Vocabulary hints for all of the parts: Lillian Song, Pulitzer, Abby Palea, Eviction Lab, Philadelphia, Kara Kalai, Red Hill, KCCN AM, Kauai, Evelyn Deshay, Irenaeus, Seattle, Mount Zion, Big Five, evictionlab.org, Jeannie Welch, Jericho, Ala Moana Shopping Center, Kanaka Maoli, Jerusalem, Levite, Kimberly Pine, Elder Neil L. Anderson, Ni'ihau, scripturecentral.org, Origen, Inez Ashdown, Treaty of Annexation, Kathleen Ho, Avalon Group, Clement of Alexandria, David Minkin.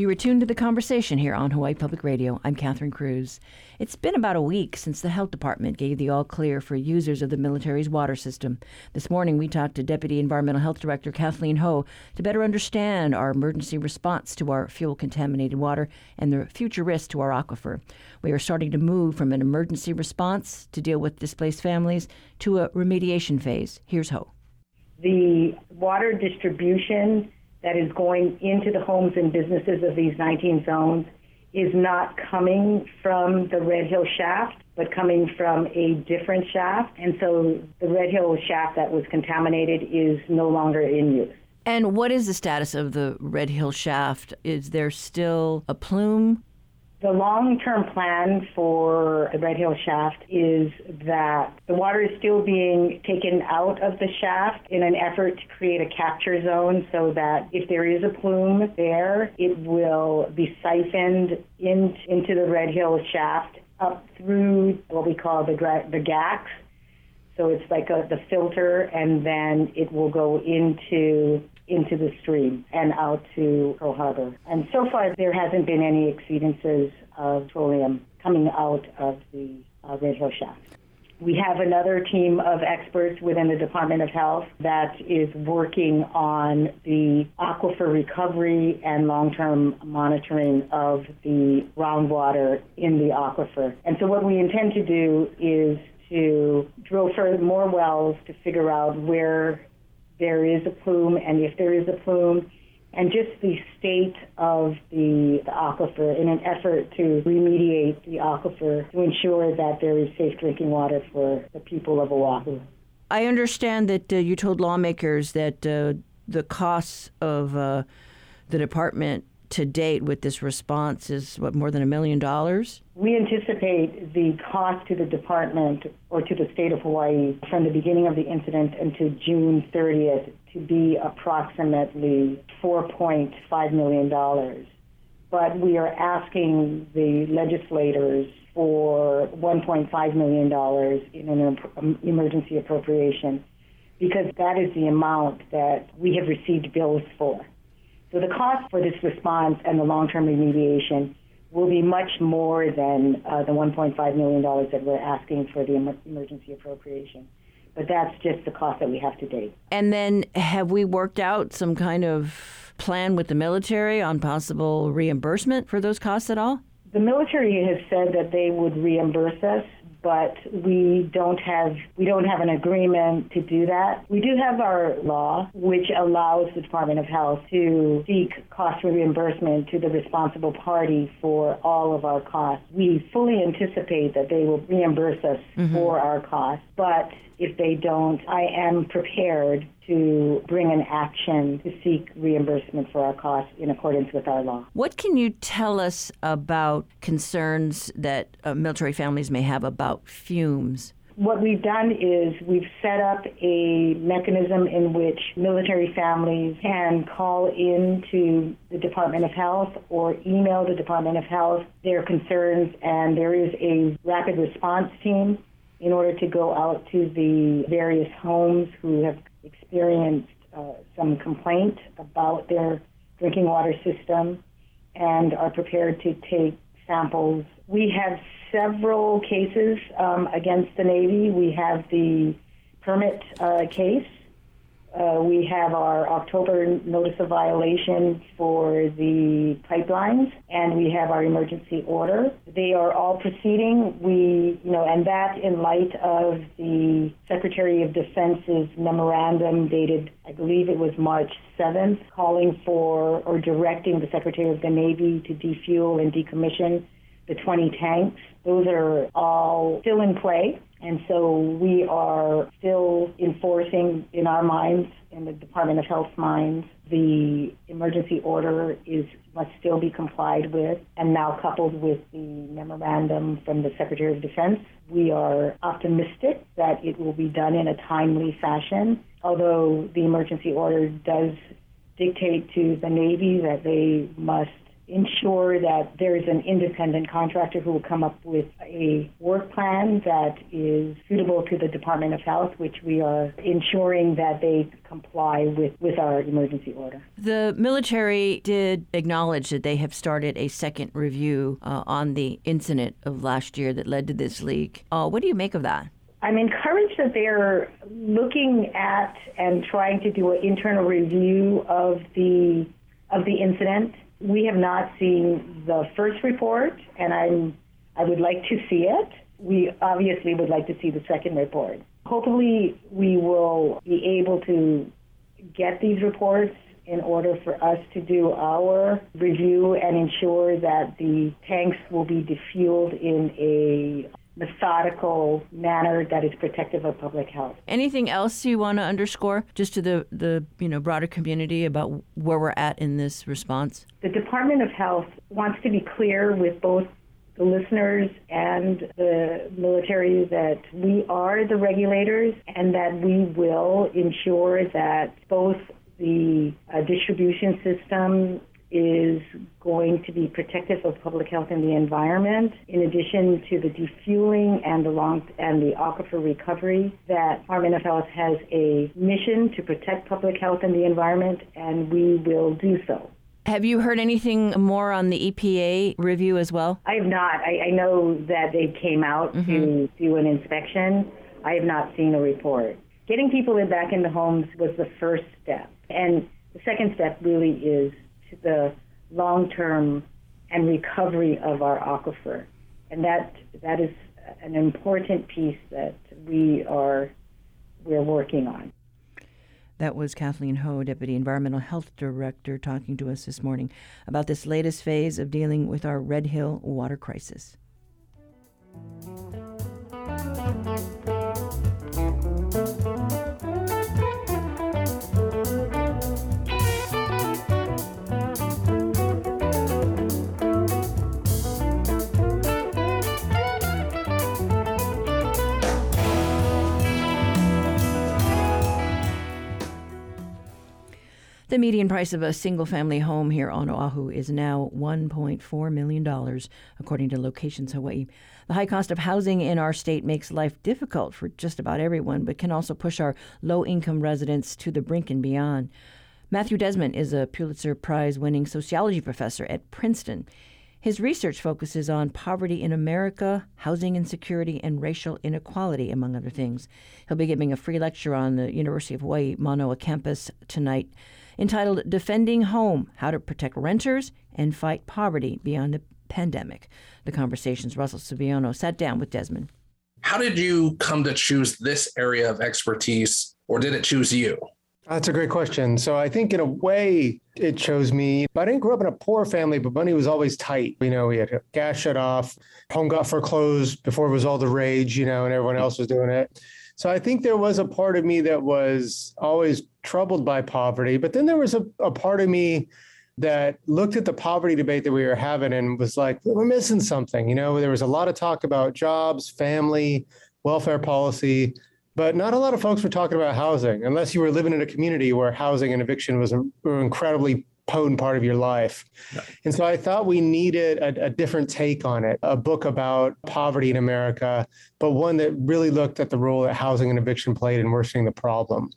You were tuned to The Conversation here on Hawaii Public Radio. I'm Catherine Cruz. It's been about a week since the Health Department gave the all-clear for users of the military's water system. This morning, we talked to Deputy Environmental Health Director Kathleen Ho to better understand our emergency response to our fuel-contaminated water and the future risk to our aquifer. We are starting to move from an emergency response to deal with displaced families to a remediation phase. Here's Ho. The water distribution that is going into the homes and businesses of these 19 zones is not coming from the Red Hill shaft, but coming from a different shaft. And so the Red Hill shaft that was contaminated is no longer in use. And what is the status of the Red Hill shaft? Is there still a plume? The long-term plan for the Red Hill shaft is that the water is still being taken out of the shaft in an effort to create a capture zone so that if there is a plume there, it will be siphoned into the Red Hill shaft up through what we call the GACs. So it's like the filter, and then it will go into the stream and out to Pearl Harbor. And so far, there hasn't been any exceedances of petroleum coming out of the Red Hill shaft. We have another team of experts within the Department of Health that is working on the aquifer recovery and long-term monitoring of the groundwater in the aquifer. And so what we intend to do is to drill for more wells to figure out where there is a plume, and if there is a plume, and just the state of the aquifer in an effort to remediate the aquifer to ensure that there is safe drinking water for the people of Oahu. I understand that you told lawmakers that the costs of the department to date with this response is, more than $1 million? We anticipate the cost to the department or to the state of Hawaii from the beginning of the incident until June 30th to be approximately $4.5 million. But we are asking the legislators for $1.5 million in an emergency appropriation because that is the amount that we have received bills for. So the cost for this response and the long-term remediation will be much more than the $1.5 million that we're asking for the emergency appropriation. But that's just the cost that we have to date. And then have we worked out some kind of plan with the military on possible reimbursement for those costs at all? The military has said that they would reimburse us, but we don't have an agreement to do that. We do have our law, which allows the Department of Health to seek cost reimbursement to the responsible party for all of our costs. We fully anticipate that they will reimburse us for our costs, but if they don't, I am prepared to bring an action to seek reimbursement for our costs in accordance with our law. What can you tell us about concerns that military families may have about fumes? What we've done is we've set up a mechanism in which military families can call in to the Department of Health or email the Department of Health their concerns, and there is a rapid response team in order to go out to the various homes who have experienced some complaint about their drinking water system and are prepared to take samples. We have several cases against the Navy. We have the permit case. We have our October notice of violation for the pipelines, and we have our emergency order. They are all proceeding. And that in light of the Secretary of Defense's memorandum dated, I believe it was March 7th, calling for or directing the Secretary of the Navy to defuel and decommission the 20 tanks. Those are all still in play. And so we are still enforcing in our minds, in the Department of Health's minds, the emergency order must still be complied with. And now coupled with the memorandum from the Secretary of Defense, we are optimistic that it will be done in a timely fashion, although the emergency order does dictate to the Navy that they must ensure that there is an independent contractor who will come up with a work plan that is suitable to the Department of Health, which we are ensuring that they comply with our emergency order. The military did acknowledge that they have started a second review on the incident of last year that led to this leak. What do you make of that? I'm encouraged that they're looking at and trying to do an internal review of the incident. We have not seen the first report, and I would like to see it. We obviously would like to see the second report. Hopefully, we will be able to get these reports in order for us to do our review and ensure that the tanks will be defueled in a methodical manner that is protective of public health. Anything else you want to underscore just to the broader community about where we're at in this response? The Department of Health wants to be clear with both the listeners and the military that we are the regulators and that we will ensure that both the distribution system is going to be protective of public health and the environment, in addition to the defueling and the aquifer recovery. That Department of Health has a mission to protect public health and the environment, and we will do so. Have you heard anything more on the EPA review as well? I have not. I know that they came out to do an inspection. I have not seen a report. Getting people back into homes was the first step, and the second step really is the long-term and recovery of our aquifer. And that is an important piece that we're working on. That was Kathleen Ho, Deputy Environmental Health Director, talking to us this morning about this latest phase of dealing with our Red Hill water crisis. The median price of a single-family home here on Oahu is now $1.4 million, according to Locations Hawaii. The high cost of housing in our state makes life difficult for just about everyone, but can also push our low-income residents to the brink and beyond. Matthew Desmond is a Pulitzer Prize-winning sociology professor at Princeton. His research focuses on poverty in America, housing insecurity, and racial inequality, among other things. He'll be giving a free lecture on the University of Hawaii Manoa campus tonight, entitled Defending Home, How to Protect Renters and Fight Poverty Beyond the Pandemic. The Conversation's Russell Subiono sat down with Desmond. How did you come to choose this area of expertise, or did it choose you? That's a great question. So I think in a way it chose me. I didn't grow up in a poor family, but money was always tight. We had gas shut off, home got foreclosed before it was all the rage, and everyone else was doing it. So I think there was a part of me that was always troubled by poverty. But then there was a part of me that looked at the poverty debate that we were having and was like, we're missing something. There was a lot of talk about jobs, family, welfare policy, but not a lot of folks were talking about housing, unless you were living in a community where housing and eviction was an incredibly potent part of your life. Yeah. And so I thought we needed a different take on it, a book about poverty in America, but one that really looked at the role that housing and eviction played in worsening the problem.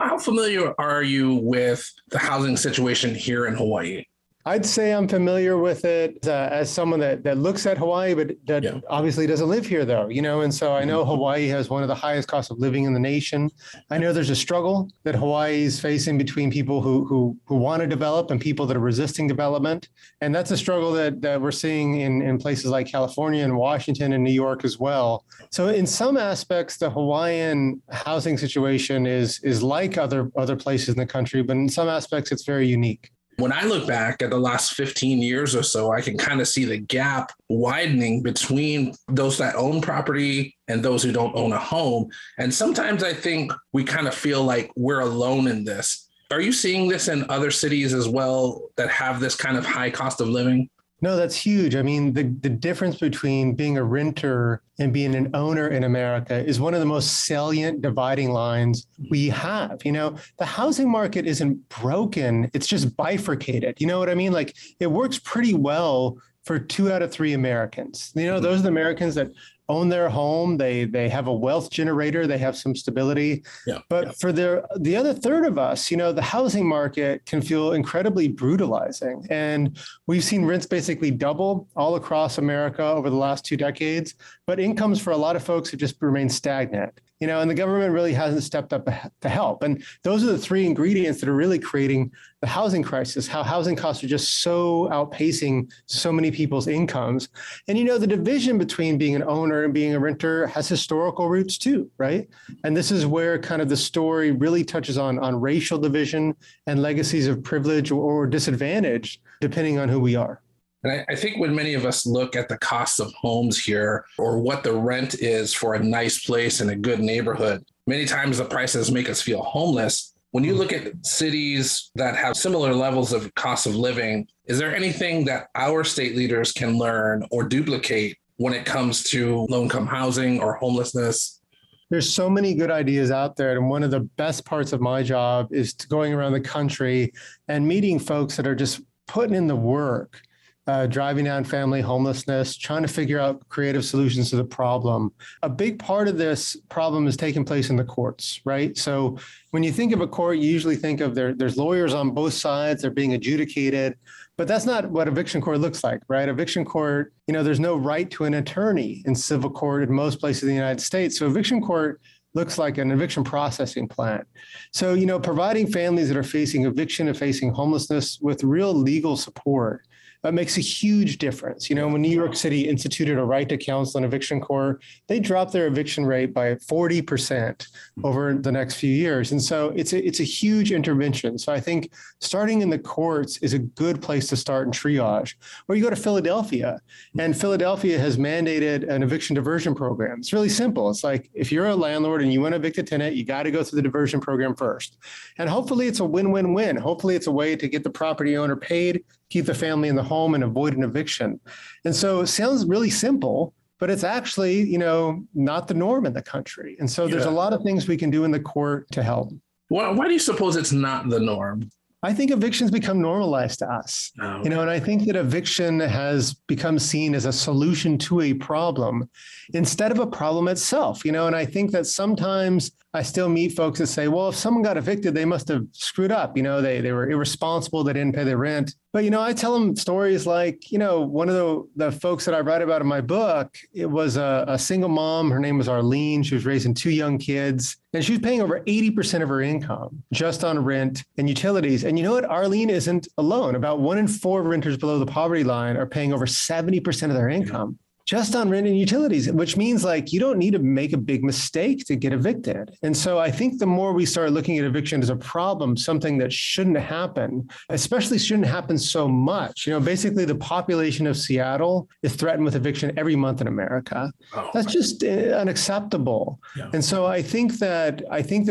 How familiar are you with the housing situation here in Hawaii? I'd say I'm familiar with it as someone that looks at Hawaii, but that obviously doesn't live here, though, And so I know Hawaii has one of the highest costs of living in the nation. I know there's a struggle that Hawaii is facing between people who want to develop and people that are resisting development. And that's a struggle that we're seeing in places like California and Washington and New York as well. So in some aspects, the Hawaiian housing situation is like other places in the country, but in some aspects, it's very unique. When I look back at the last 15 years or so, I can kind of see the gap widening between those that own property and those who don't own a home. And sometimes I think we kind of feel like we're alone in this. Are you seeing this in other cities as well that have this kind of high cost of living? No, that's huge. I mean, the difference between being a renter and being an owner in America is one of the most salient dividing lines we have. You know, the housing market isn't broken. It's just bifurcated. You know what I mean? Like, it works pretty well for 2 out of 3 Americans. You know, those are the Americans that own their home. They have a wealth generator. They have some stability. Yeah, but yeah. For the other third of us, you know, the housing market can feel incredibly brutalizing. And we've seen rents basically double all across America over the last 2 decades. But incomes for a lot of folks have just remained stagnant. You know, and the government really hasn't stepped up to help. And those are the 3 ingredients that are really creating the housing crisis, how housing costs are just so outpacing so many people's incomes. And, you know, the division between being an owner and being a renter has historical roots too, right? And this is where kind of the story really touches on racial division and legacies of privilege or disadvantage, depending on who we are. And I think when many of us look at the cost of homes here or what the rent is for a nice place in a good neighborhood, many times the prices make us feel homeless. When you look at cities that have similar levels of cost of living, is there anything that our state leaders can learn or duplicate when it comes to low-income housing or homelessness? There's so many good ideas out there. And one of the best parts of my job is going around the country and meeting folks that are just putting in the work. Driving down family homelessness, trying to figure out creative solutions to the problem. A big part of this problem is taking place in the courts, right? So when you think of a court, you usually think of there's lawyers on both sides, they're being adjudicated, but that's not what eviction court looks like, right? Eviction court, you know, there's no right to an attorney in civil court in most places in the United States. So eviction court looks like an eviction processing plan. So, you know, providing families that are facing eviction and facing homelessness with real legal support, that makes a huge difference. You know, when New York City instituted a right to counsel in eviction court, they dropped their eviction rate by 40% over the next few years. And so it's a huge intervention. So I think starting in the courts is a good place to start in triage. Or you go to Philadelphia, and Philadelphia has mandated an eviction diversion program. It's really simple. It's like, if you're a landlord and you want to evict a tenant, you got to go through the diversion program first. And hopefully it's a win-win-win. Hopefully it's a way to get the property owner paid, keep the family in the home, and avoid an eviction. And so it sounds really simple, but it's actually, you know, not the norm in the country. And so there's a lot of things we can do in the court to help. Why do you suppose it's not the norm? I think evictions become normalized to us, you know, and I think that eviction has become seen as a solution to a problem instead of a problem itself, you know, and I think that sometimes I still meet folks that say, well, if someone got evicted, they must have screwed up. You know, they were irresponsible. They didn't pay their rent. But, you know, I tell them stories like, you know, one of the folks that I write about in my book, it was a single mom. Her name was Arlene. She was raising 2 young kids. And she was paying over 80% of her income just on rent and utilities. And you know what? Arlene isn't alone. About 1 in 4 renters below the poverty line are paying over 70% of their income just on rent and utilities, which means like you don't need to make a big mistake to get evicted. And so I think the more we start looking at eviction as a problem, something that shouldn't happen, especially shouldn't happen so much. You know, basically the population of Seattle is threatened with eviction every month in America. That's just unacceptable. Yeah. And so I think that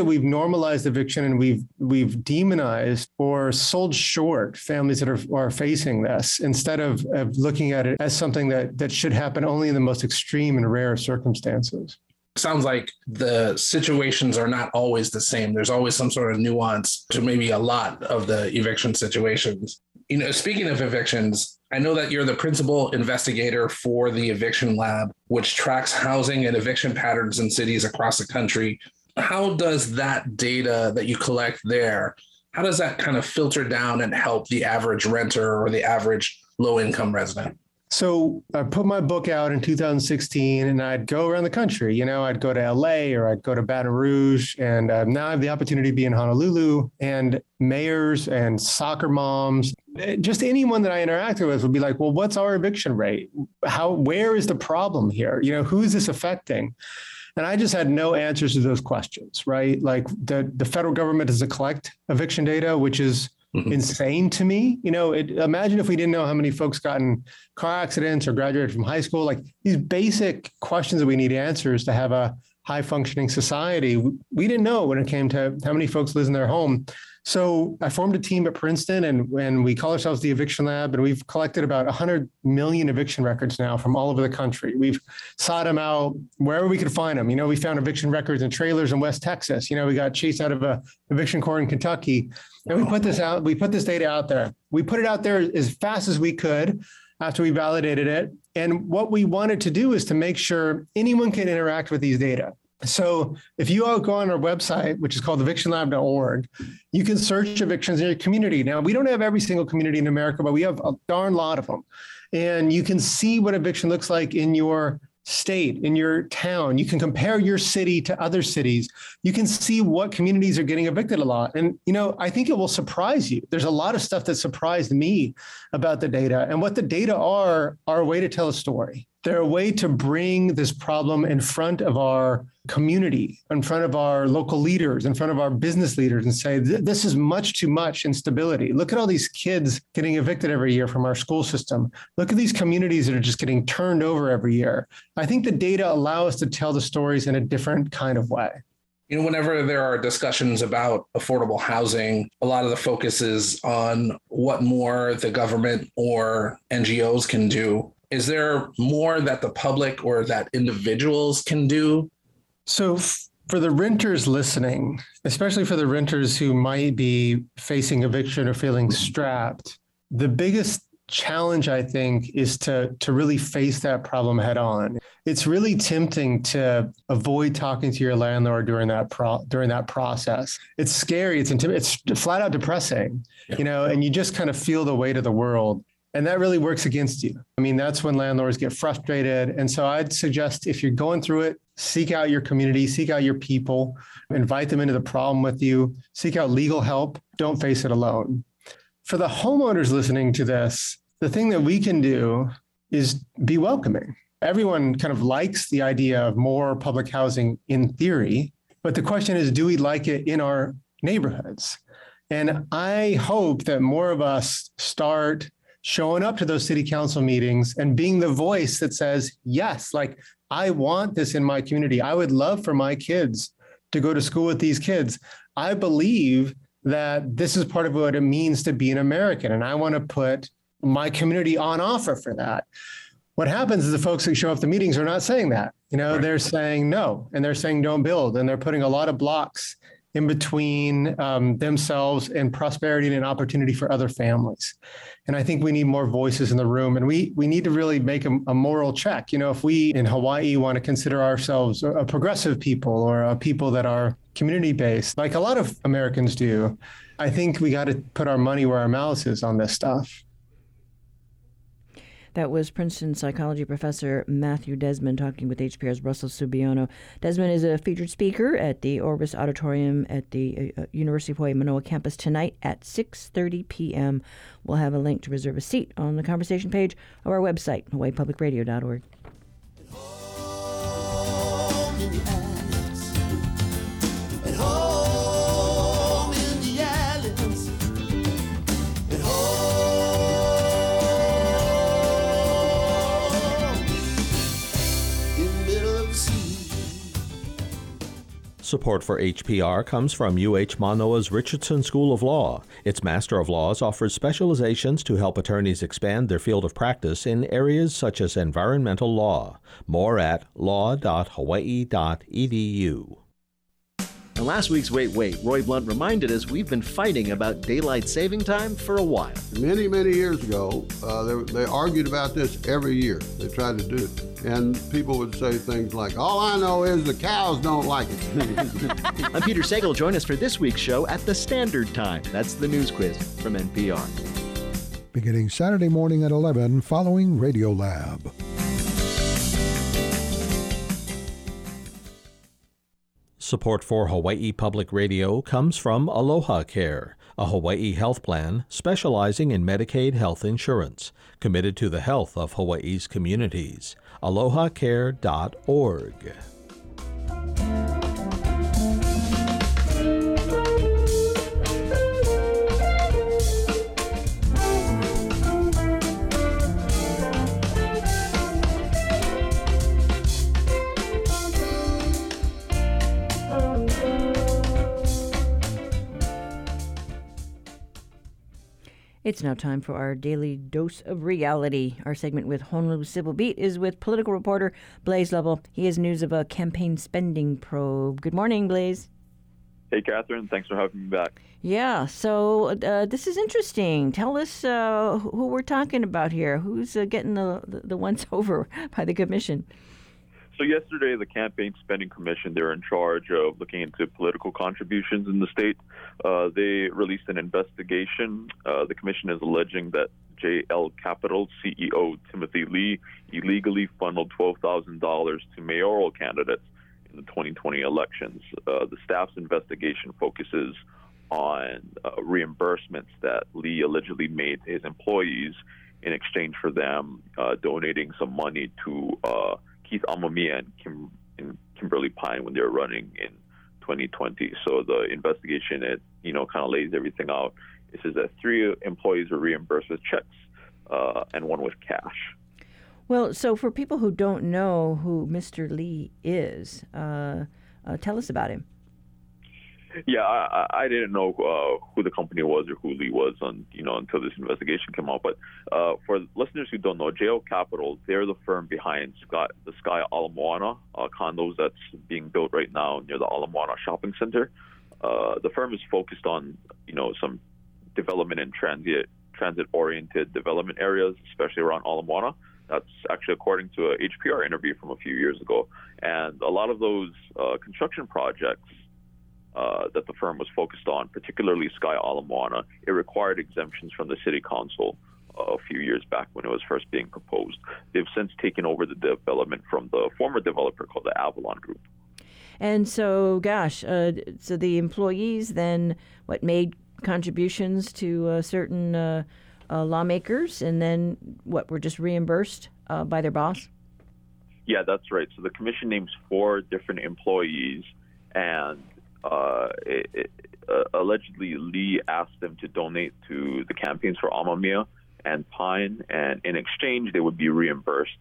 we've normalized eviction and we've demonized or sold short families that are facing this instead of looking at it as something that should happen only in the most extreme and rare circumstances. Sounds like the situations are not always the same. There's always some sort of nuance to maybe a lot of the eviction situations. You know, speaking of evictions, I know that you're the principal investigator for the Eviction Lab, which tracks housing and eviction patterns in cities across the country. How does that data that you collect there, how does that kind of filter down and help the average renter or the average low-income resident? So I put my book out in 2016 and I'd go around the country. You know, I'd go to LA or I'd go to Baton Rouge. And now I have the opportunity to be in Honolulu, and mayors and soccer moms, just anyone that I interacted with would be like, well, what's our eviction rate? Where is the problem here? You know, who is this affecting? And I just had no answers to those questions, right? Like the federal government doesn't collect eviction data, which is insane to me. You know, imagine if we didn't know how many folks got in car accidents or graduated from high school, like these basic questions that we need answers to have a high-functioning society, we didn't know when it came to how many folks live in their home. So I formed a team at Princeton, and we call ourselves the Eviction Lab, and we've collected about 100 million eviction records now from all over the country. We've sought them out wherever we could find them. You know, we found eviction records in trailers in West Texas. You know, we got chased out of an eviction court in Kentucky. And we put this data out there. We put it out there as fast as we could after we validated it. And what we wanted to do is to make sure anyone can interact with these data. So if you all go on our website, which is called evictionlab.org, you can search evictions in your community. Now, we don't have every single community in America, but we have a darn lot of them. And you can see what eviction looks like in your state, in your town. You can compare your city to other cities. You can see what communities are getting evicted a lot. And, you know, I think it will surprise you. There's a lot of stuff that surprised me about the data. And what the data are a way to tell a story. They're a way to bring this problem in front of our community, in front of our local leaders, in front of our business leaders, and say, this is much too much instability. Look at all these kids getting evicted every year from our school system. Look at these communities that are just getting turned over every year. I think the data allow us to tell the stories in a different kind of way. You know, whenever there are discussions about affordable housing, a lot of the focus is on what more the government or NGOs can do. Is there more that the public or that individuals can do? So for the renters listening, especially for the renters who might be facing eviction or feeling strapped, the biggest challenge, I think, is to really face that problem head on. It's really tempting to avoid talking to your landlord during that process. It's scary. It's flat out depressing, you know, and you just kind of feel the weight of the world. And that really works against you. I mean, that's when landlords get frustrated. And so I'd suggest if you're going through it, seek out your community, seek out your people, invite them into the problem with you, seek out legal help. Don't face it alone. For the homeowners listening to this, the thing that we can do is be welcoming. Everyone kind of likes the idea of more public housing in theory, but the question is, do we like it in our neighborhoods? And I hope that more of us start showing up to those city council meetings and being the voice that says, yes, like, I want this in my community. I would love for my kids to go to school with these kids. I believe that this is part of what it means to be an American, and I want to put my community on offer for that. What happens is the folks who show up to meetings are not saying that. You know, right. They're saying no, and they're saying don't build, and they're putting a lot of blocks in between themselves and prosperity and an opportunity for other families. And I think we need more voices in the room, and we need to really make a moral check. You know, if we in Hawaii want to consider ourselves a progressive people or a people that are community-based, like a lot of Americans do, I think we got to put our money where our mouth is on this stuff. That was Princeton psychology professor Matthew Desmond talking with HPR's Russell Subiono. Desmond is a featured speaker at the Orbis Auditorium at the University of Hawaii Manoa campus tonight at 6:30 p.m. We'll have a link to reserve a seat on the conversation page of our website, hawaiipublicradio.org. Support for HPR comes from UH Manoa's Richardson School of Law. Its Master of Laws offers specializations to help attorneys expand their field of practice in areas such as environmental law. More at law.hawaii.edu. In last week's Wait, Roy Blunt reminded us we've been fighting about daylight saving time for a while. Many, many years ago, they argued about this every year. They tried to do it. And people would say things like, all I know is the cows don't like it. I'm Peter Sagal. Join us for this week's show at the standard time. That's the news quiz from NPR. Beginning Saturday morning at 11, following Radiolab. Support for Hawaii Public Radio comes from Aloha Care, a Hawaii health plan specializing in Medicaid health insurance, committed to the health of Hawaii's communities. AlohaCare.org. It's now time for our daily dose of reality. Our segment with Honolulu Civil Beat is with political reporter Blaze Lovell. He has news of a campaign spending probe. Good morning, Blaze. Hey, Catherine. Thanks for having me back. Yeah, so this is interesting. Tell us who we're talking about here. Who's getting the once over by the commission? So yesterday, the Campaign Spending Commission, they're in charge of looking into political contributions in the state. They released an investigation. The commission is alleging that JL Capital CEO Timothy Lee illegally funneled $12,000 to mayoral candidates in the 2020 elections. The staff's investigation focuses on reimbursements that Lee allegedly made to his employees in exchange for them donating some money to Keith Amemiya and Kimberly Pine when they were running in 2020. So the investigation, kind of lays everything out. It says that three employees were reimbursed with checks and one with cash. Well, so for people who don't know who Mr. Lee is, tell us about him. Yeah, I didn't know who the company was or who Lee was until this investigation came out. But for listeners who don't know, JL Capital, they're the firm behind the Sky Ala Moana condos that's being built right now near the Ala Moana Shopping Center. The firm is focused on, some development in transit-oriented development areas, especially around Ala Moana. That's actually according to an HPR interview from a few years ago. And a lot of those construction projects that the firm was focused on, particularly Sky Ala Moana, it required exemptions from the city council a few years back when it was first being proposed. They've since taken over the development from the former developer called the Avalon Group. And so, so the employees then made contributions to certain lawmakers, and then were just reimbursed by their boss? Yeah, that's right. So the commission names four different employees, and allegedly Lee asked them to donate to the campaigns for Amemiya and Pine, and in exchange they would be reimbursed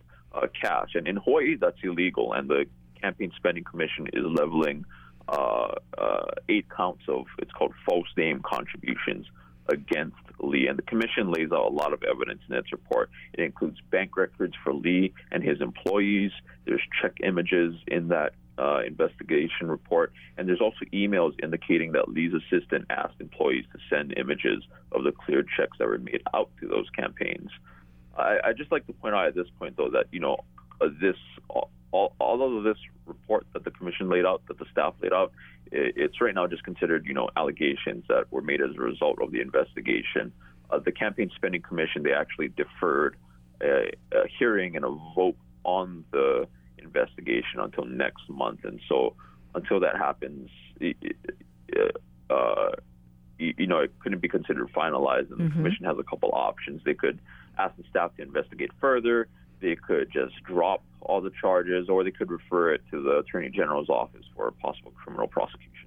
cash. And in Hawaii, that's illegal, and the Campaign Spending Commission is leveling 8 counts of, it's called false name contributions against Lee. And the commission lays out a lot of evidence in its report. It includes bank records for Lee and his employees. There's check images in that investigation report, and there's also emails indicating that Lee's assistant asked employees to send images of the cleared checks that were made out to those campaigns. I just like to point out at this point, though, that all of this report that the commission laid out, that the staff laid out, it's right now just considered allegations that were made as a result of the investigation. The Campaign Spending Commission, they actually deferred a hearing and a vote on the investigation until next month, and so until that happens, it couldn't be considered finalized, and the commission has a couple options. They could ask the staff to investigate further, they could just drop all the charges, or they could refer it to the Attorney General's office for a possible criminal prosecution.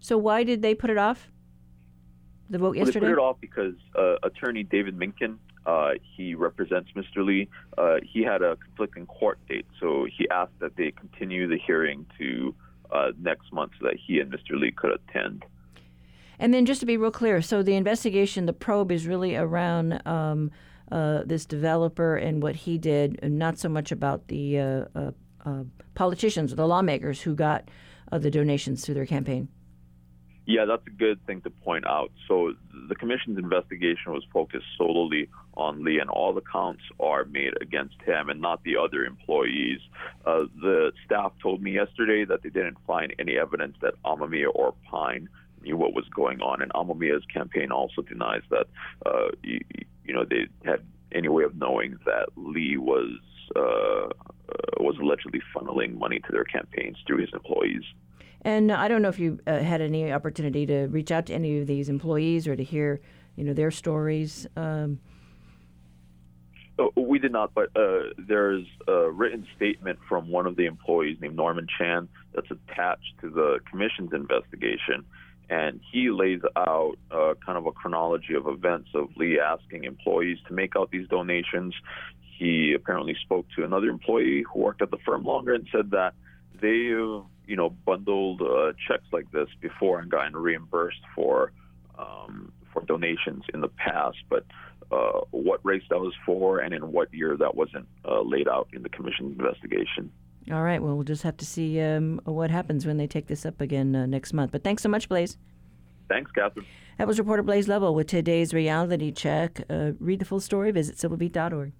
So why did they put it off, the vote yesterday? They put it off because Attorney David Minkin, he represents Mr. Lee. He had a conflicting court date, so he asked that they continue the hearing to next month so that he and Mr. Lee could attend. And then just to be real clear, so the investigation, the probe is really around this developer and what he did, and not so much about the politicians or the lawmakers who got the donations to their campaign. Yeah, that's a good thing to point out. So the commission's investigation was focused solely on Lee, and all the counts are made against him and not the other employees. The staff told me yesterday that they didn't find any evidence that Amemiya or Pine knew what was going on, and Amamiya's campaign also denies that they had any way of knowing that Lee was allegedly funneling money to their campaigns through his employees. And I don't know if you had any opportunity to reach out to any of these employees or to hear, their stories. We did not, but there's a written statement from one of the employees named Norman Chan that's attached to the commission's investigation. And he lays out kind of a chronology of events of Lee asking employees to make out these donations. He apparently spoke to another employee who worked at the firm longer and said that they've bundled checks like this before and gotten reimbursed for donations in the past, but what race that was for and in what year that wasn't laid out in the commission's investigation. All right. Well, we'll just have to see what happens when they take this up again next month. But thanks so much, Blaze. Thanks, Catherine. That was reporter Blaze Lovell with today's Reality Check. Read the full story. Visit civilbeat.org.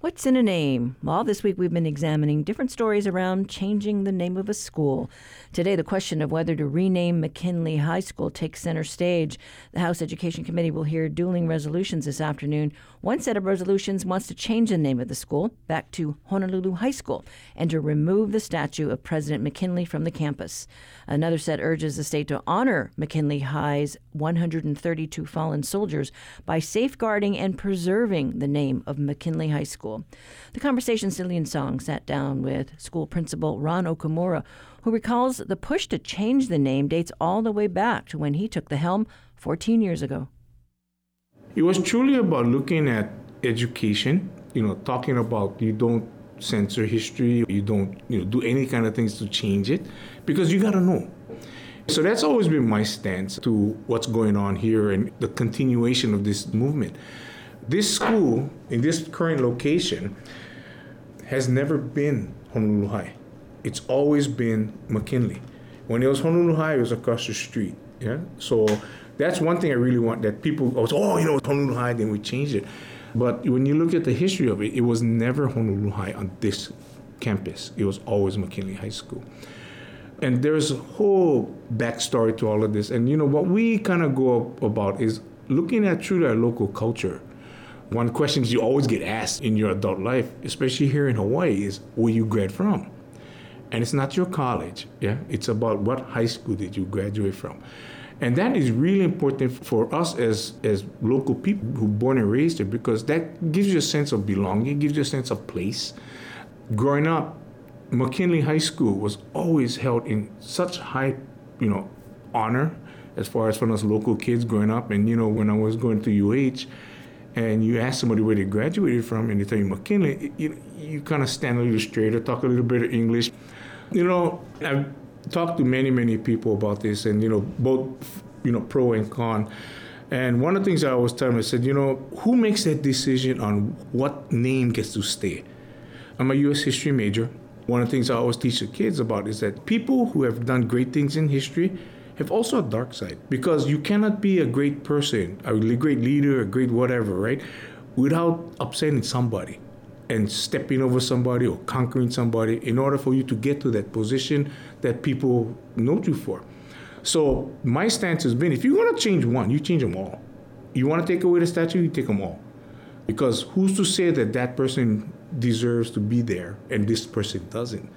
What's in a name? Well, this week we've been examining different stories around changing the name of a school. Today, the question of whether to rename McKinley High School takes center stage. The House Education Committee will hear dueling resolutions this afternoon. One set of resolutions wants to change the name of the school back to Honolulu High School and to remove the statue of President McKinley from the campus. Another set urges the state to honor McKinley High's 132 fallen soldiers by safeguarding and preserving the name of McKinley High School. The Conversation Cillian Song sat down with school principal Ron Okamura, who recalls the push to change the name dates all the way back to when he took the helm 14 years ago. It was truly about looking at education, talking about you don't censor history, you don't do any kind of things to change it, because you got to know. So that's always been my stance to what's going on here and the continuation of this movement. This school, in this current location, has never been Honolulu High. It's always been McKinley. When it was Honolulu High, it was across the street. Yeah. So that's one thing I really want, that people go, Honolulu High, then we changed it. But when you look at the history of it, it was never Honolulu High on this campus. It was always McKinley High School. And there's a whole backstory to all of this. And, what we kind of go about is looking at truly our local culture. One question you always get asked in your adult life, especially here in Hawaii, is where you grad from. And it's not your college, yeah? It's about what high school did you graduate from. And that is really important for us as local people who born and raised here, because that gives you a sense of belonging, gives you a sense of place. Growing up, McKinley High School was always held in such high, honor as far as from us local kids growing up. And, when I was going to UH, and you ask somebody where they graduated from, and they tell you McKinley, you kind of stand a little straighter, talk a little bit of English. I've talked to many, many people about this, and, both, pro and con. And one of the things I always tell them, I said, who makes that decision on what name gets to stay? I'm a U.S. history major. One of the things I always teach the kids about is that people who have done great things in history have also a dark side, because you cannot be a great person, a great leader, a great whatever, right, without upsetting somebody and stepping over somebody or conquering somebody in order for you to get to that position that people know you for. So my stance has been, if you're going to change one, you change them all. You want to take away the statue, you take them all. Because who's to say that that person deserves to be there and this person doesn't?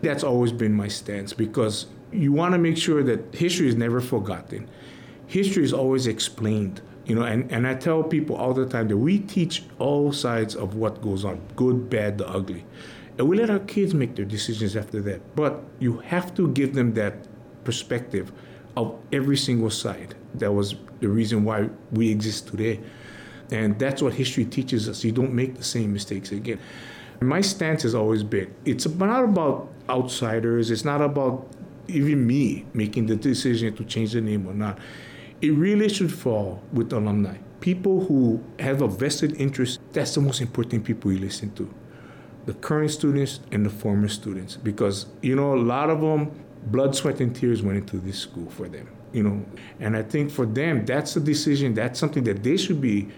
That's always been my stance, because you want to make sure that history is never forgotten. History is always explained, and I tell people all the time that we teach all sides of what goes on, good, bad, the ugly. And we let our kids make their decisions after that. But you have to give them that perspective of every single side. That was the reason why we exist today. And that's what history teaches us. You don't make the same mistakes again. My stance has always been, it's not about outsiders. It's not about even me making the decision to change the name or not. It really should fall with alumni. People who have a vested interest, that's the most important people you listen to. The current students and the former students. Because, a lot of them, blood, sweat, and tears went into this school for them, And I think for them, that's a decision, that's something that they should be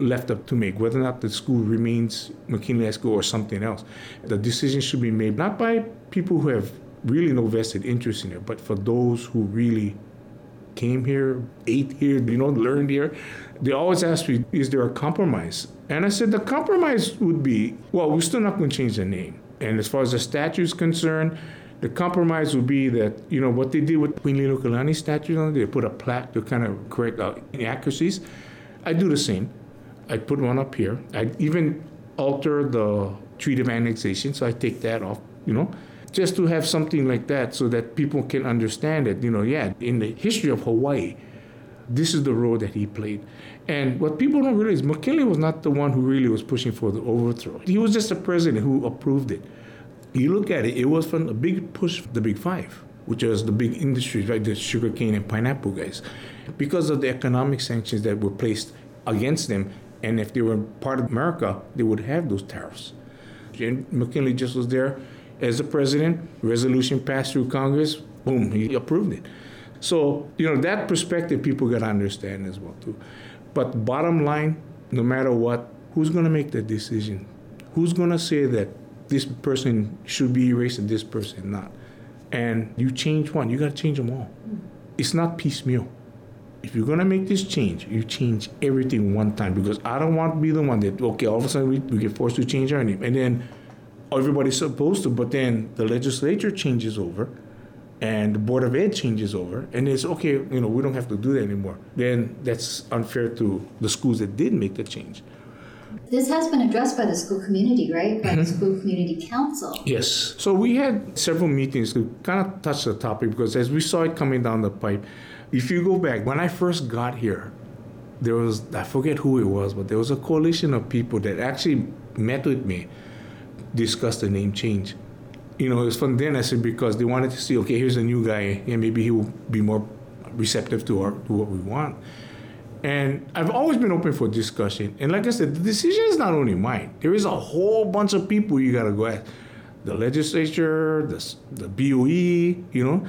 left up to make, whether or not the school remains McKinley High School or something else. The decision should be made not by people who have really no vested interest in it, but for those who really came here, ate here, learned here. They always ask me, is there a compromise? And I said, the compromise would be, well, we're still not going to change the name. And as far as the statue is concerned, the compromise would be that, what they did with Queen Leokalani's statue, they put a plaque to kind of correct inaccuracies. I do the same. I put one up here. I even alter the Treaty of Annexation, so I take that off. just to have something like that so that people can understand it. You know, yeah, in the history of Hawaii, this is the role that he played. And what people don't realize, McKinley was not the one who really was pushing for the overthrow. He was just a president who approved it. You look at it, it was from a big push for the Big Five, which was the big industries, like the sugarcane and pineapple guys, because of the economic sanctions that were placed against them. And if they were part of America, they would have those tariffs. And McKinley just was there as the president, resolution passed through Congress, boom, he approved it. So, you know, that perspective people got to understand as well, too. But bottom line, no matter what, who's going to make the decision? Who's going to say that this person should be erased and this person not? And you change one, you got to change them all. It's not piecemeal. If you're going to make this change, you change everything one time, because I don't want to be the one that, okay, all of a sudden we get forced to change our name. And then everybody's supposed to, but then the legislature changes over and the Board of Ed changes over, and it's, okay, you know, we don't have to do that anymore. Then that's unfair to the schools that did make the change. This has been addressed by the school community, right? By the school community council. Yes. So we had several meetings to kind of touch the topic, because as we saw it coming down the pipe, if you go back, when I first got here, there was, I forget who it was, but there was a coalition of people that actually met with me, discussed the name change. You know, it was from then, I said, because they wanted to see, okay, here's a new guy, and maybe he will be more receptive to what we want. And I've always been open for discussion. And like I said, the decision is not only mine. There is a whole bunch of people you got to go at. The legislature, the BOE, you know,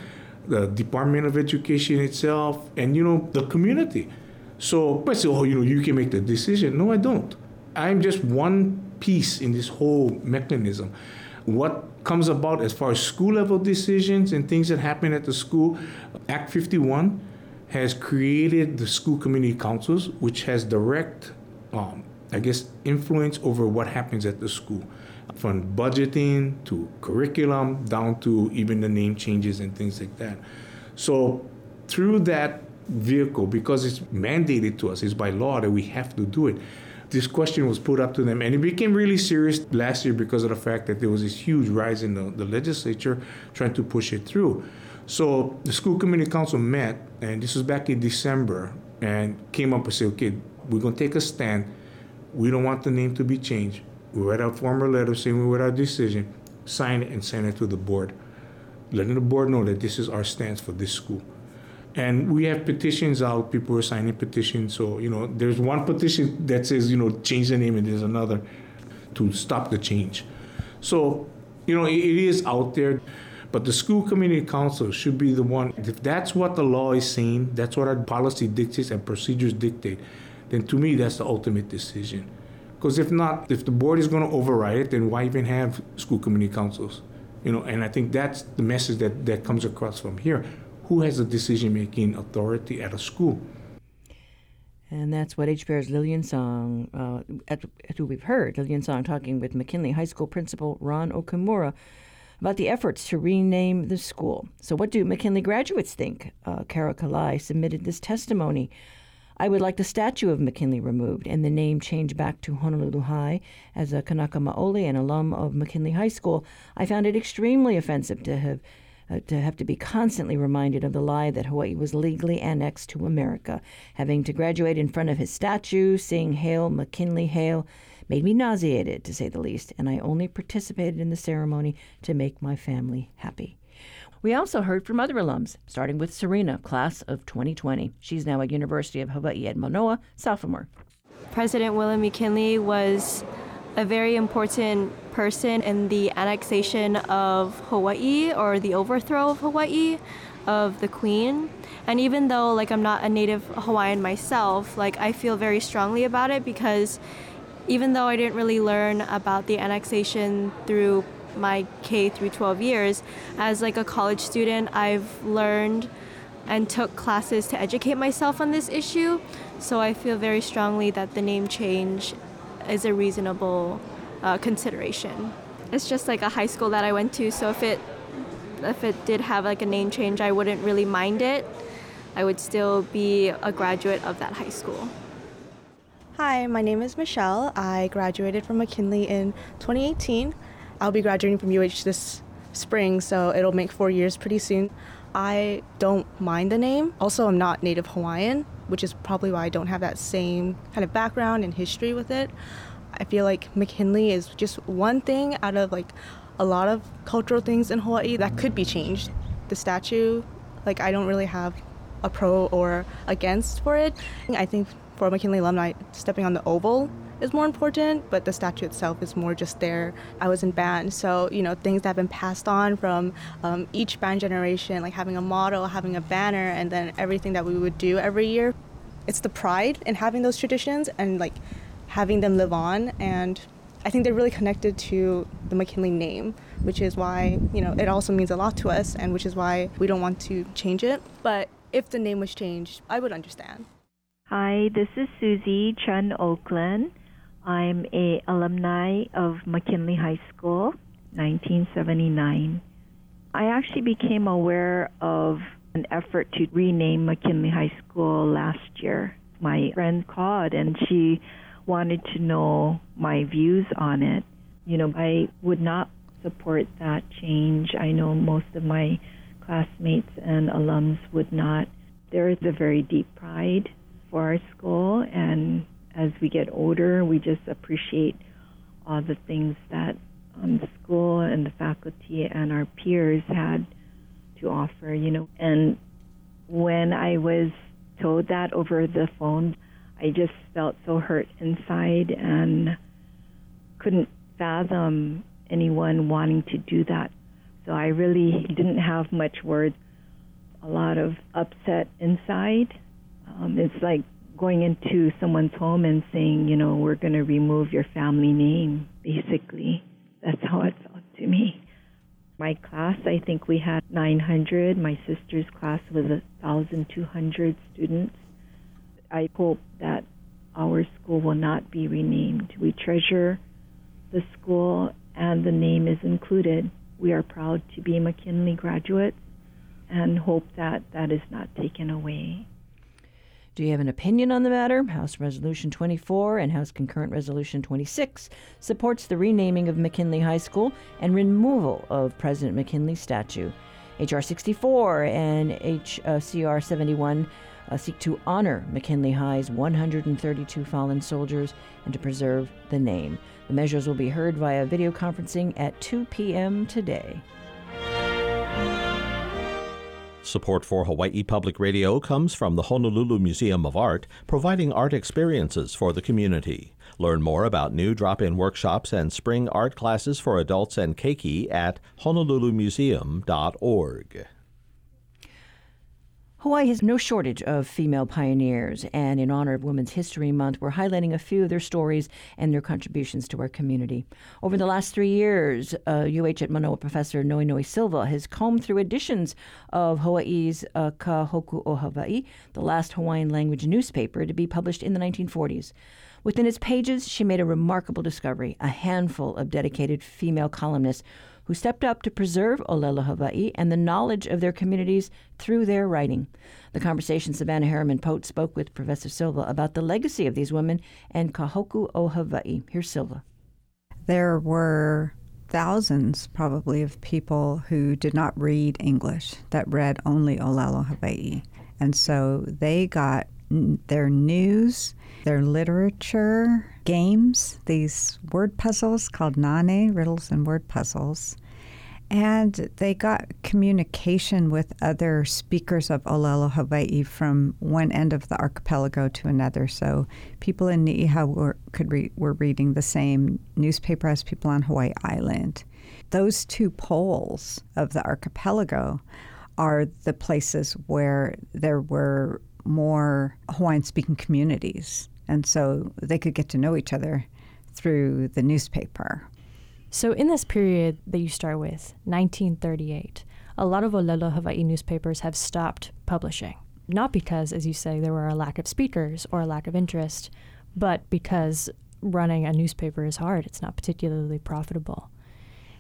the Department of Education itself, and, you know, the community. So, but I say, oh, you know, you can make the decision. No, I don't. I'm just one piece in this whole mechanism. What comes about as far as school-level decisions and things that happen at the school, Act 51 has created the school community councils, which has direct, influence over what happens at the school, from budgeting to curriculum down to even the name changes and things like that. So through that vehicle, because it's mandated to us, it's by law that we have to do it, this question was put up to them, and it became really serious last year because of the fact that there was this huge rise in the legislature trying to push it through. So the school community council met, and this was back in December, and came up and said, okay, we're going to take a stand. We don't want the name to be changed. We read our formal letter saying we read our decision, sign it and send it to the board, letting the board know that this is our stance for this school. And we have petitions out, people are signing petitions. So, you know, there's one petition that says, you know, change the name, and there's another to stop the change. So, you know, it is out there. But the school community council should be the one. If that's what the law is saying, that's what our policy dictates and procedures dictate, then to me, that's the ultimate decision. Because if not, if the board is going to override it, then why even have school community councils? You know, and I think that's the message that comes across from here. Who has the decision-making authority at a school? And that's what HPR's Lillian Song, who we've heard, Lillian Song talking with McKinley High School Principal Ron Okamura about the efforts to rename the school. So what do McKinley graduates think? Kara Kalai submitted this testimony. I would like the statue of McKinley removed and the name changed back to Honolulu High. As a Kanaka Maoli and alum of McKinley High School, I found it extremely offensive to have to be constantly reminded of the lie that Hawaii was legally annexed to America. Having to graduate in front of his statue, sing Hail, McKinley, Hail, made me nauseated, to say the least, and I only participated in the ceremony to make my family happy. We also heard from other alums, starting with Serena, class of 2020. She's now at University of Hawaii at Manoa, sophomore. President William McKinley was a very important person in the annexation of Hawaii, or the overthrow of Hawaii, of the Queen. And even though, like, I'm not a native Hawaiian myself, like, I feel very strongly about it, because even though I didn't really learn about the annexation through my K through 12 years, as like a college student, I've learned and took classes to educate myself on this issue. So I feel very strongly that the name change is a reasonable consideration. It's just like a high school that I went to, so if it did have like a name change, I wouldn't really mind it. I would still be a graduate of that high school. Hi, my name is Michelle. I graduated from McKinley in 2018. I'll be graduating from UH this spring, so it'll make 4 years pretty soon. I don't mind the name. Also, I'm not Native Hawaiian, which is probably why I don't have that same kind of background and history with it. I feel like McKinley is just one thing out of like a lot of cultural things in Hawaii that could be changed. The statue, like I don't really have a pro or against for it. I think for McKinley alumni, stepping on the oval is more important, but the statue itself is more just there. I was in band, so you know, things that have been passed on from each band generation, like having a motto, having a banner, and then everything that we would do every year. It's the pride in having those traditions and like having them live on, and I think they're really connected to the McKinley name, which is why, you know, it also means a lot to us, and which is why we don't want to change it. But if the name was changed, I would understand. Hi, this is Susie Chun Oakland. I'm an alumni of McKinley High School, 1979. I actually became aware of an effort to rename McKinley High School last year. My friend called and she wanted to know my views on it. You know, I would not support that change. I know most of my classmates and alums would not. There is a very deep pride for our school, and as we get older, we just appreciate all the things that the school and the faculty and our peers had to offer, you know. And when I was told that over the phone, I just felt so hurt inside and couldn't fathom anyone wanting to do that. So I really didn't have much words, a lot of upset inside. It's like going into someone's home and saying, you know, we're going to remove your family name, basically. That's how it felt to me. My class, I think we had 900. My sister's class was 1,200 students. I hope that our school will not be renamed. We treasure the school and the name is included. We are proud to be McKinley graduates and hope that that is not taken away. Do you have an opinion on the matter? House Resolution 24 and House Concurrent Resolution 26 supports the renaming of McKinley High School and removal of President McKinley's statue. H.R. 64 and H.C.R. 71 seek to honor McKinley High's 132 fallen soldiers and to preserve the name. The measures will be heard via video conferencing at 2 p.m. today. Support for Hawaii Public Radio comes from the Honolulu Museum of Art, providing art experiences for the community. Learn more about new drop-in workshops and spring art classes for adults and keiki at honolulumuseum.org. Hawaii has no shortage of female pioneers, and in honor of Women's History Month, we're highlighting a few of their stories and their contributions to our community. Over the last 3 years, UH at Manoa professor Noe Noe Silva has combed through editions of Hawaii's Ka Hoku o Hawaii, the last Hawaiian language newspaper to be published in the 1940s. Within its pages, she made a remarkable discovery, a handful of dedicated female columnists who stepped up to preserve Olelo Hawai'i and the knowledge of their communities through their writing. The conversation Savannah Harriman-Pote spoke with Professor Silva about the legacy of these women and Ka Hoku o Hawaii. Here's Silva. There were thousands, probably, of people who did not read English, that read only Olelo Hawai'i. And so they got their news, their literature, games, these word puzzles called Nane, riddles and word puzzles. And they got communication with other speakers of Olelo Hawai'i from one end of the archipelago to another. So people in Ni'ihau were reading the same newspaper as people on Hawaii Island. Those two poles of the archipelago are the places where there were more Hawaiian-speaking communities, and so they could get to know each other through the newspaper. So in this period that you start with, 1938, a lot of Olelo Hawai'i newspapers have stopped publishing, not because, as you say, there were a lack of speakers or a lack of interest, but because running a newspaper is hard. It's not particularly profitable.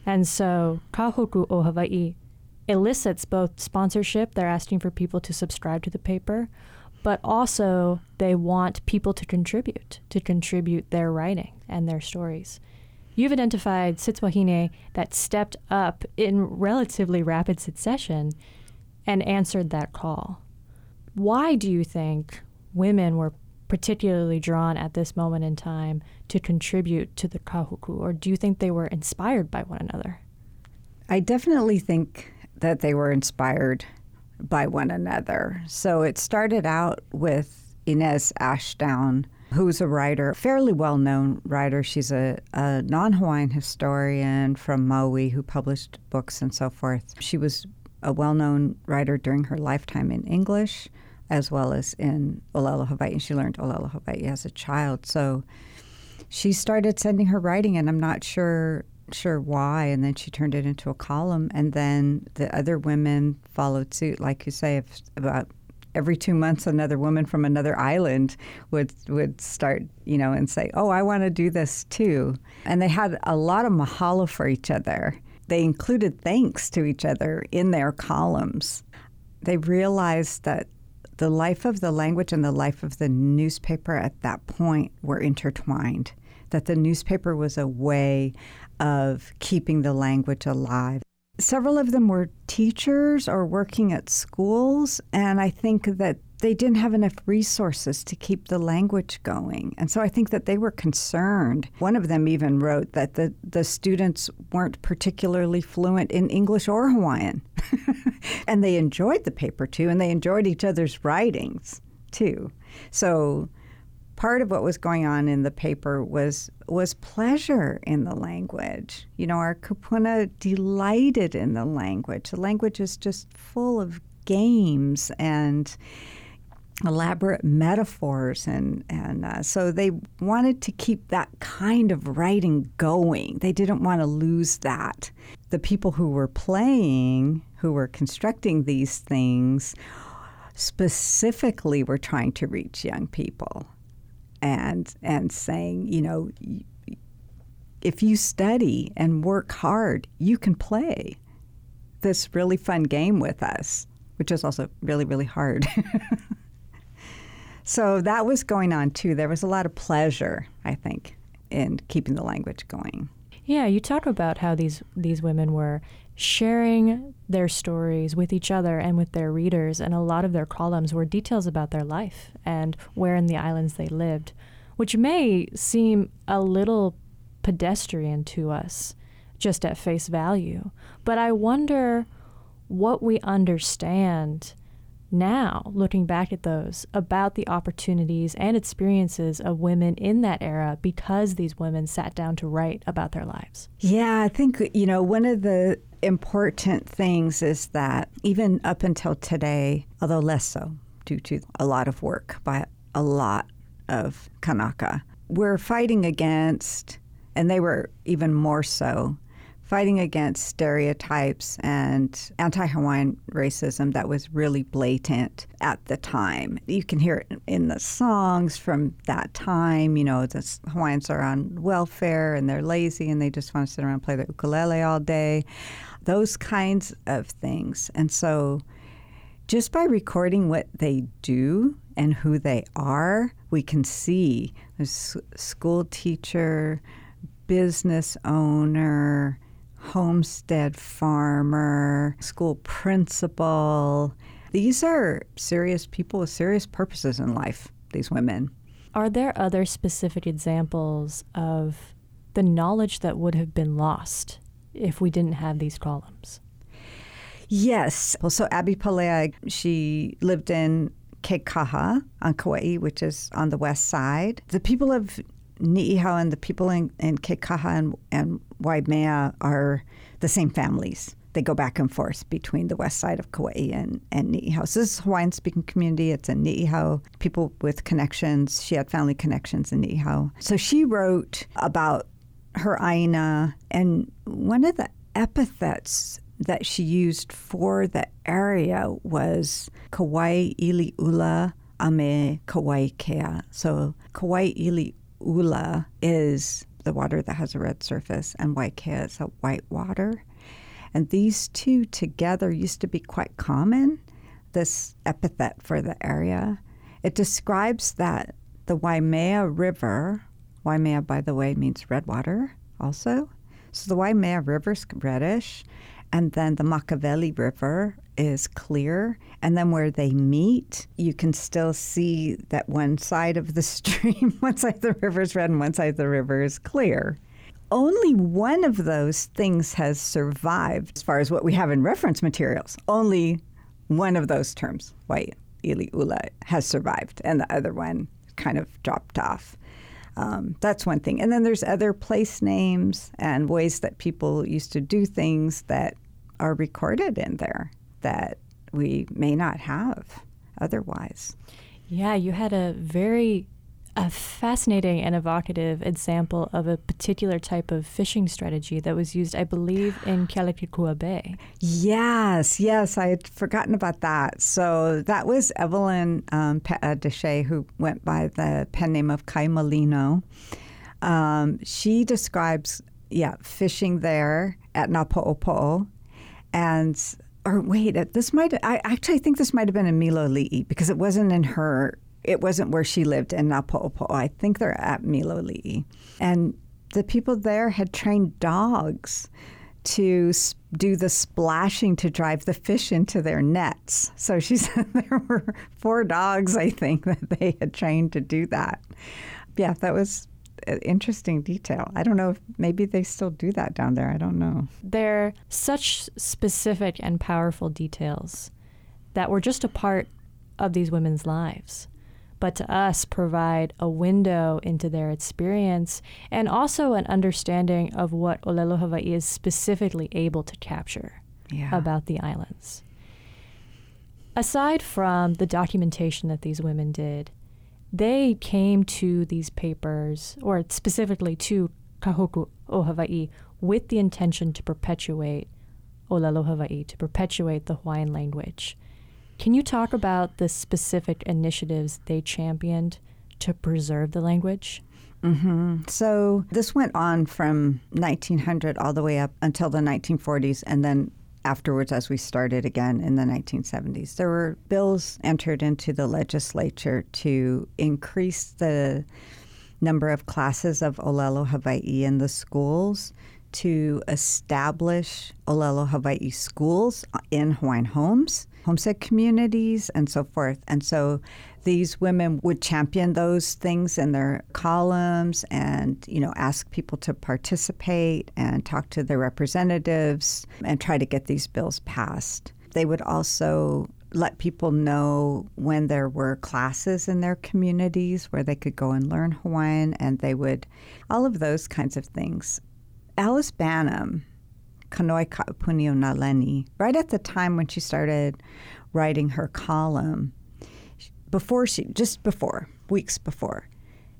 And so Ka Hoku o Hawaii elicits both sponsorship, they're asking for people to subscribe to the paper, but also they want people to contribute their writing and their stories. you've identified sitsuwahine that stepped up in relatively rapid succession and answered that call. Why do you think women were particularly drawn at this moment in time to contribute to the kahuku, or do you think they were inspired by one another? I definitely think that they were inspired by one another. So it started out with Inez Ashdown, who's a writer, fairly well-known writer. She's a non-Hawaiian historian from Maui who published books and so forth. She was a well-known writer during her lifetime in English as well as in Olelo Hawai'i. She learned Olelo Hawai'i as a child. So she started sending her writing, and I'm not sure why, and then she turned it into a column, and then the other women followed suit. Like you say, about every 2 months another woman from another island would start, and say, oh, I want to do this too. And they had a lot of mahalo for each other. They included thanks to each other in their columns. They realized that the life of the language and the life of the newspaper at that point were intertwined, that the newspaper was a way of keeping the language alive. Several of them were teachers or working at schools, and I think that they didn't have enough resources to keep the language going. And so I think that they were concerned. One of them even wrote that the students weren't particularly fluent in English or Hawaiian. And they enjoyed the paper, too, and they enjoyed each other's writings, too. So part of what was going on in the paper was pleasure in the language. Our kupuna delighted in the language. The language is just full of games and elaborate metaphors. And so they wanted to keep that kind of writing going. They didn't want to lose that. The people who were playing, who were constructing these things, specifically were trying to reach young people. And saying, if you study and work hard, you can play this really fun game with us, which is also really, really hard. So that was going on, too. There was a lot of pleasure, I think, in keeping the language going. Yeah, you talk about how these women were sharing their stories with each other and with their readers, and a lot of their columns were details about their life and where in the islands they lived, which may seem a little pedestrian to us just at face value. But I wonder what we understand now, looking back at those, about the opportunities and experiences of women in that era because these women sat down to write about their lives. Yeah, I think, one of the important things is that even up until today, although less so due to a lot of work by a lot of Kanaka, we're fighting against, and they were even more so, fighting against stereotypes and anti-Hawaiian racism that was really blatant at the time. You can hear it in the songs from that time. The Hawaiians are on welfare and they're lazy and they just want to sit around and play the ukulele all day, those kinds of things. And so just by recording what they do and who they are, we can see this school teacher, business owner, homestead farmer, school principal. These are serious people with serious purposes in life, these women. Are there other specific examples of the knowledge that would have been lost if we didn't have these columns? Yes. Well, so Abby Palea, she lived in Keikaha on Kauai, which is on the west side. The people of Ni'ihau and the people in Keikaha and Waimea are the same families. They go back and forth between the west side of Kauai and Ni'ihau. So this is a Hawaiian-speaking community. It's in Ni'ihau. People with connections. She had family connections in Ni'ihau. So she wrote about her aina, and one of the epithets that she used for the area was Kauai iliula ame Kauai kea. So Kauai iliula. Ula is the water that has a red surface, and Waikea is a white water. And these two together used to be quite common, this epithet for the area. It describes that the Waimea River, Waimea, by the way, means red water also. So the Waimea River is reddish, and then the Makaveli River is clear, and then where they meet, you can still see that one side of the stream, one side of the river is red and one side of the river is clear. Only one of those things has survived as far as what we have in reference materials. Only one of those terms, Waiʻiliʻula, has survived, and the other one kind of dropped off. That's one thing. And then there's other place names and ways that people used to do things that are recorded in there that we may not have otherwise. Yeah, you had a fascinating and evocative example of a particular type of fishing strategy that was used, I believe, in Kealakekua Bay. Yes, I had forgotten about that. So that was Evelyn Deshay, who went by the pen name of Kai Molino. She describes, fishing there at Napo'opo'o, and I actually think this might have been in Miloliʻi, because it wasn't where she lived in Napo'opo'o. I think they're at Miloliʻi. And the people there had trained dogs to do the splashing to drive the fish into their nets. So she said there were 4 dogs, I think, that they had trained to do that. Yeah, that was an interesting detail. I don't know if maybe they still do that down there. I don't know. They're such specific and powerful details that were just a part of these women's lives, but to us provide a window into their experience and also an understanding of what Olelo Hawai'i is specifically able to capture about the islands. Aside from the documentation that these women did, they came to these papers, or specifically to Ka Hoku o Hawaii, with the intention to perpetuate Olelo Hawai'i, to perpetuate the Hawaiian language. Can you talk about the specific initiatives they championed to preserve the language? Mm-hmm. So this went on from 1900 all the way up until the 1940s, and then afterwards, as we started again in the 1970s, there were bills entered into the legislature to increase the number of classes of Olelo Hawai'i in the schools, to establish Olelo Hawai'i schools in Hawaiian homes, homestead communities, and so forth. And so these women would champion those things in their columns and, ask people to participate and talk to their representatives and try to get these bills passed. They would also let people know when there were classes in their communities where they could go and learn Hawaiian, and they would, all of those kinds of things. Alice Bannum, Kanoi Ka'apuni o Naleni, right at the time when she started writing her column, weeks before,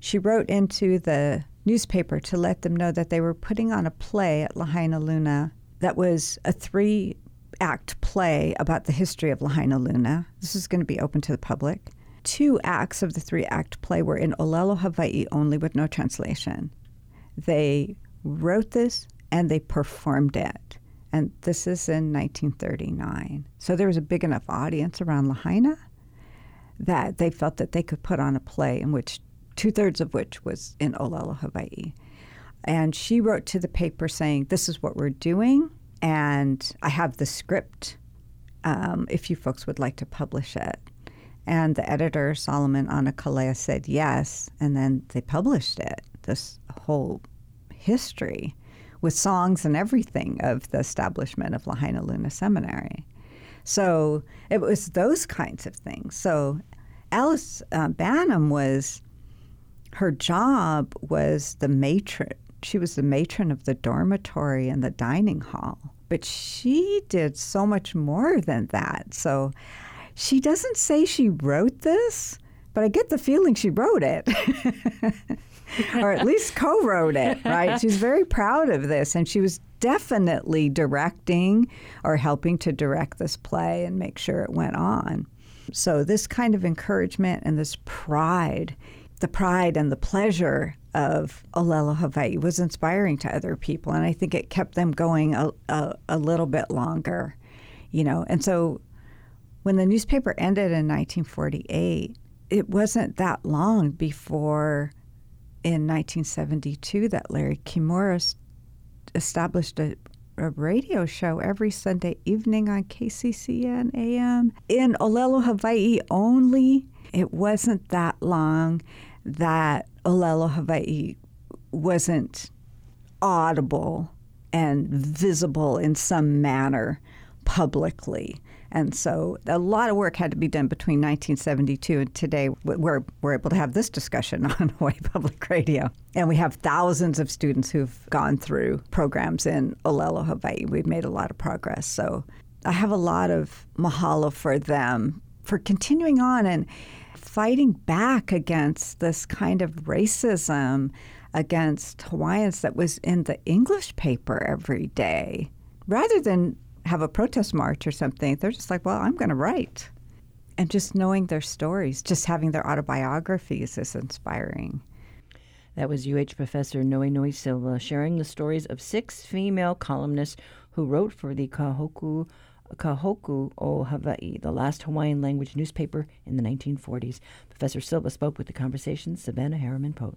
she wrote into the newspaper to let them know that they were putting on a play at Lahaina Luna that was a 3-act play about the history of Lahaina Luna. This is going to be open to the public. 2 acts of the 3-act play were in Olelo Hawai'i only, with no translation. They wrote this and they performed it. And this is in 1939. So there was a big enough audience around Lahaina that they felt that they could put on a play in which 2/3 of which was in Olelo Hawai'i. And she wrote to the paper saying, this is what we're doing, and I have the script if you folks would like to publish it. And the editor, Solomon Anakalea, said yes, and then they published it, this whole history with songs and everything of the establishment of Lahaina Luna Seminary. So it was those kinds of things. So Alice Bannum her job was the matron. She was the matron of the dormitory and the dining hall. But she did so much more than that. So she doesn't say she wrote this, but I get the feeling she wrote it. Or at least co-wrote it, right? She's very proud of this, and she was definitely directing or helping to direct this play and make sure it went on. So this kind of encouragement and this pride, the pride and the pleasure of Olelo Hawai'i, was inspiring to other people, and I think it kept them going a little bit longer, And so when the newspaper ended in 1948, it wasn't that long before in 1972 that Larry Kimura established a radio show every Sunday evening on KCCN AM in Olelo, Hawaii only. It wasn't that long that Olelo, Hawaii wasn't audible and visible in some manner publicly. And so a lot of work had to be done between 1972 and today. We're able to have this discussion on Hawaii Public Radio. And we have thousands of students who've gone through programs in Olelo, Hawaii. We've made a lot of progress. So I have a lot of mahalo for them for continuing on and fighting back against this kind of racism against Hawaiians that was in the English paper every day. Rather than have a protest march or something, they're just like, well, I'm going to write. And just knowing their stories, just having their autobiographies is inspiring. That was UH Professor Noe Noe Silva sharing the stories of 6 female columnists who wrote for the Ka Hoku o Hawaii, the last Hawaiian language newspaper in the 1940s. Professor Silva spoke with The Conversation's Savannah Harriman-Pote.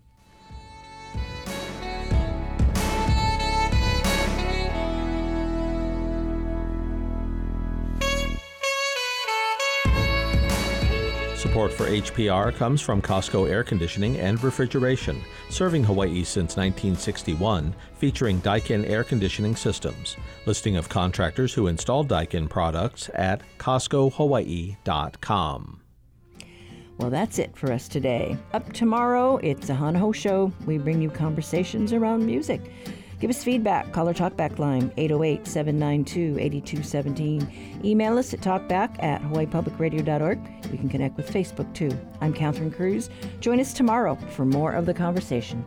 Support for HPR comes from Costco Air Conditioning and Refrigeration, serving Hawaii since 1961, featuring Daikin air conditioning systems. Listing of contractors who install Daikin products at CostcoHawaii.com. Well, that's it for us today. Up tomorrow, it's a Hanaho Show. We bring you conversations around music. Give us feedback. Call our talkback line, 808-792-8217. Email us at talkback@hawaiipublicradio.org. You can connect with Facebook, too. I'm Catherine Cruz. Join us tomorrow for more of The Conversation.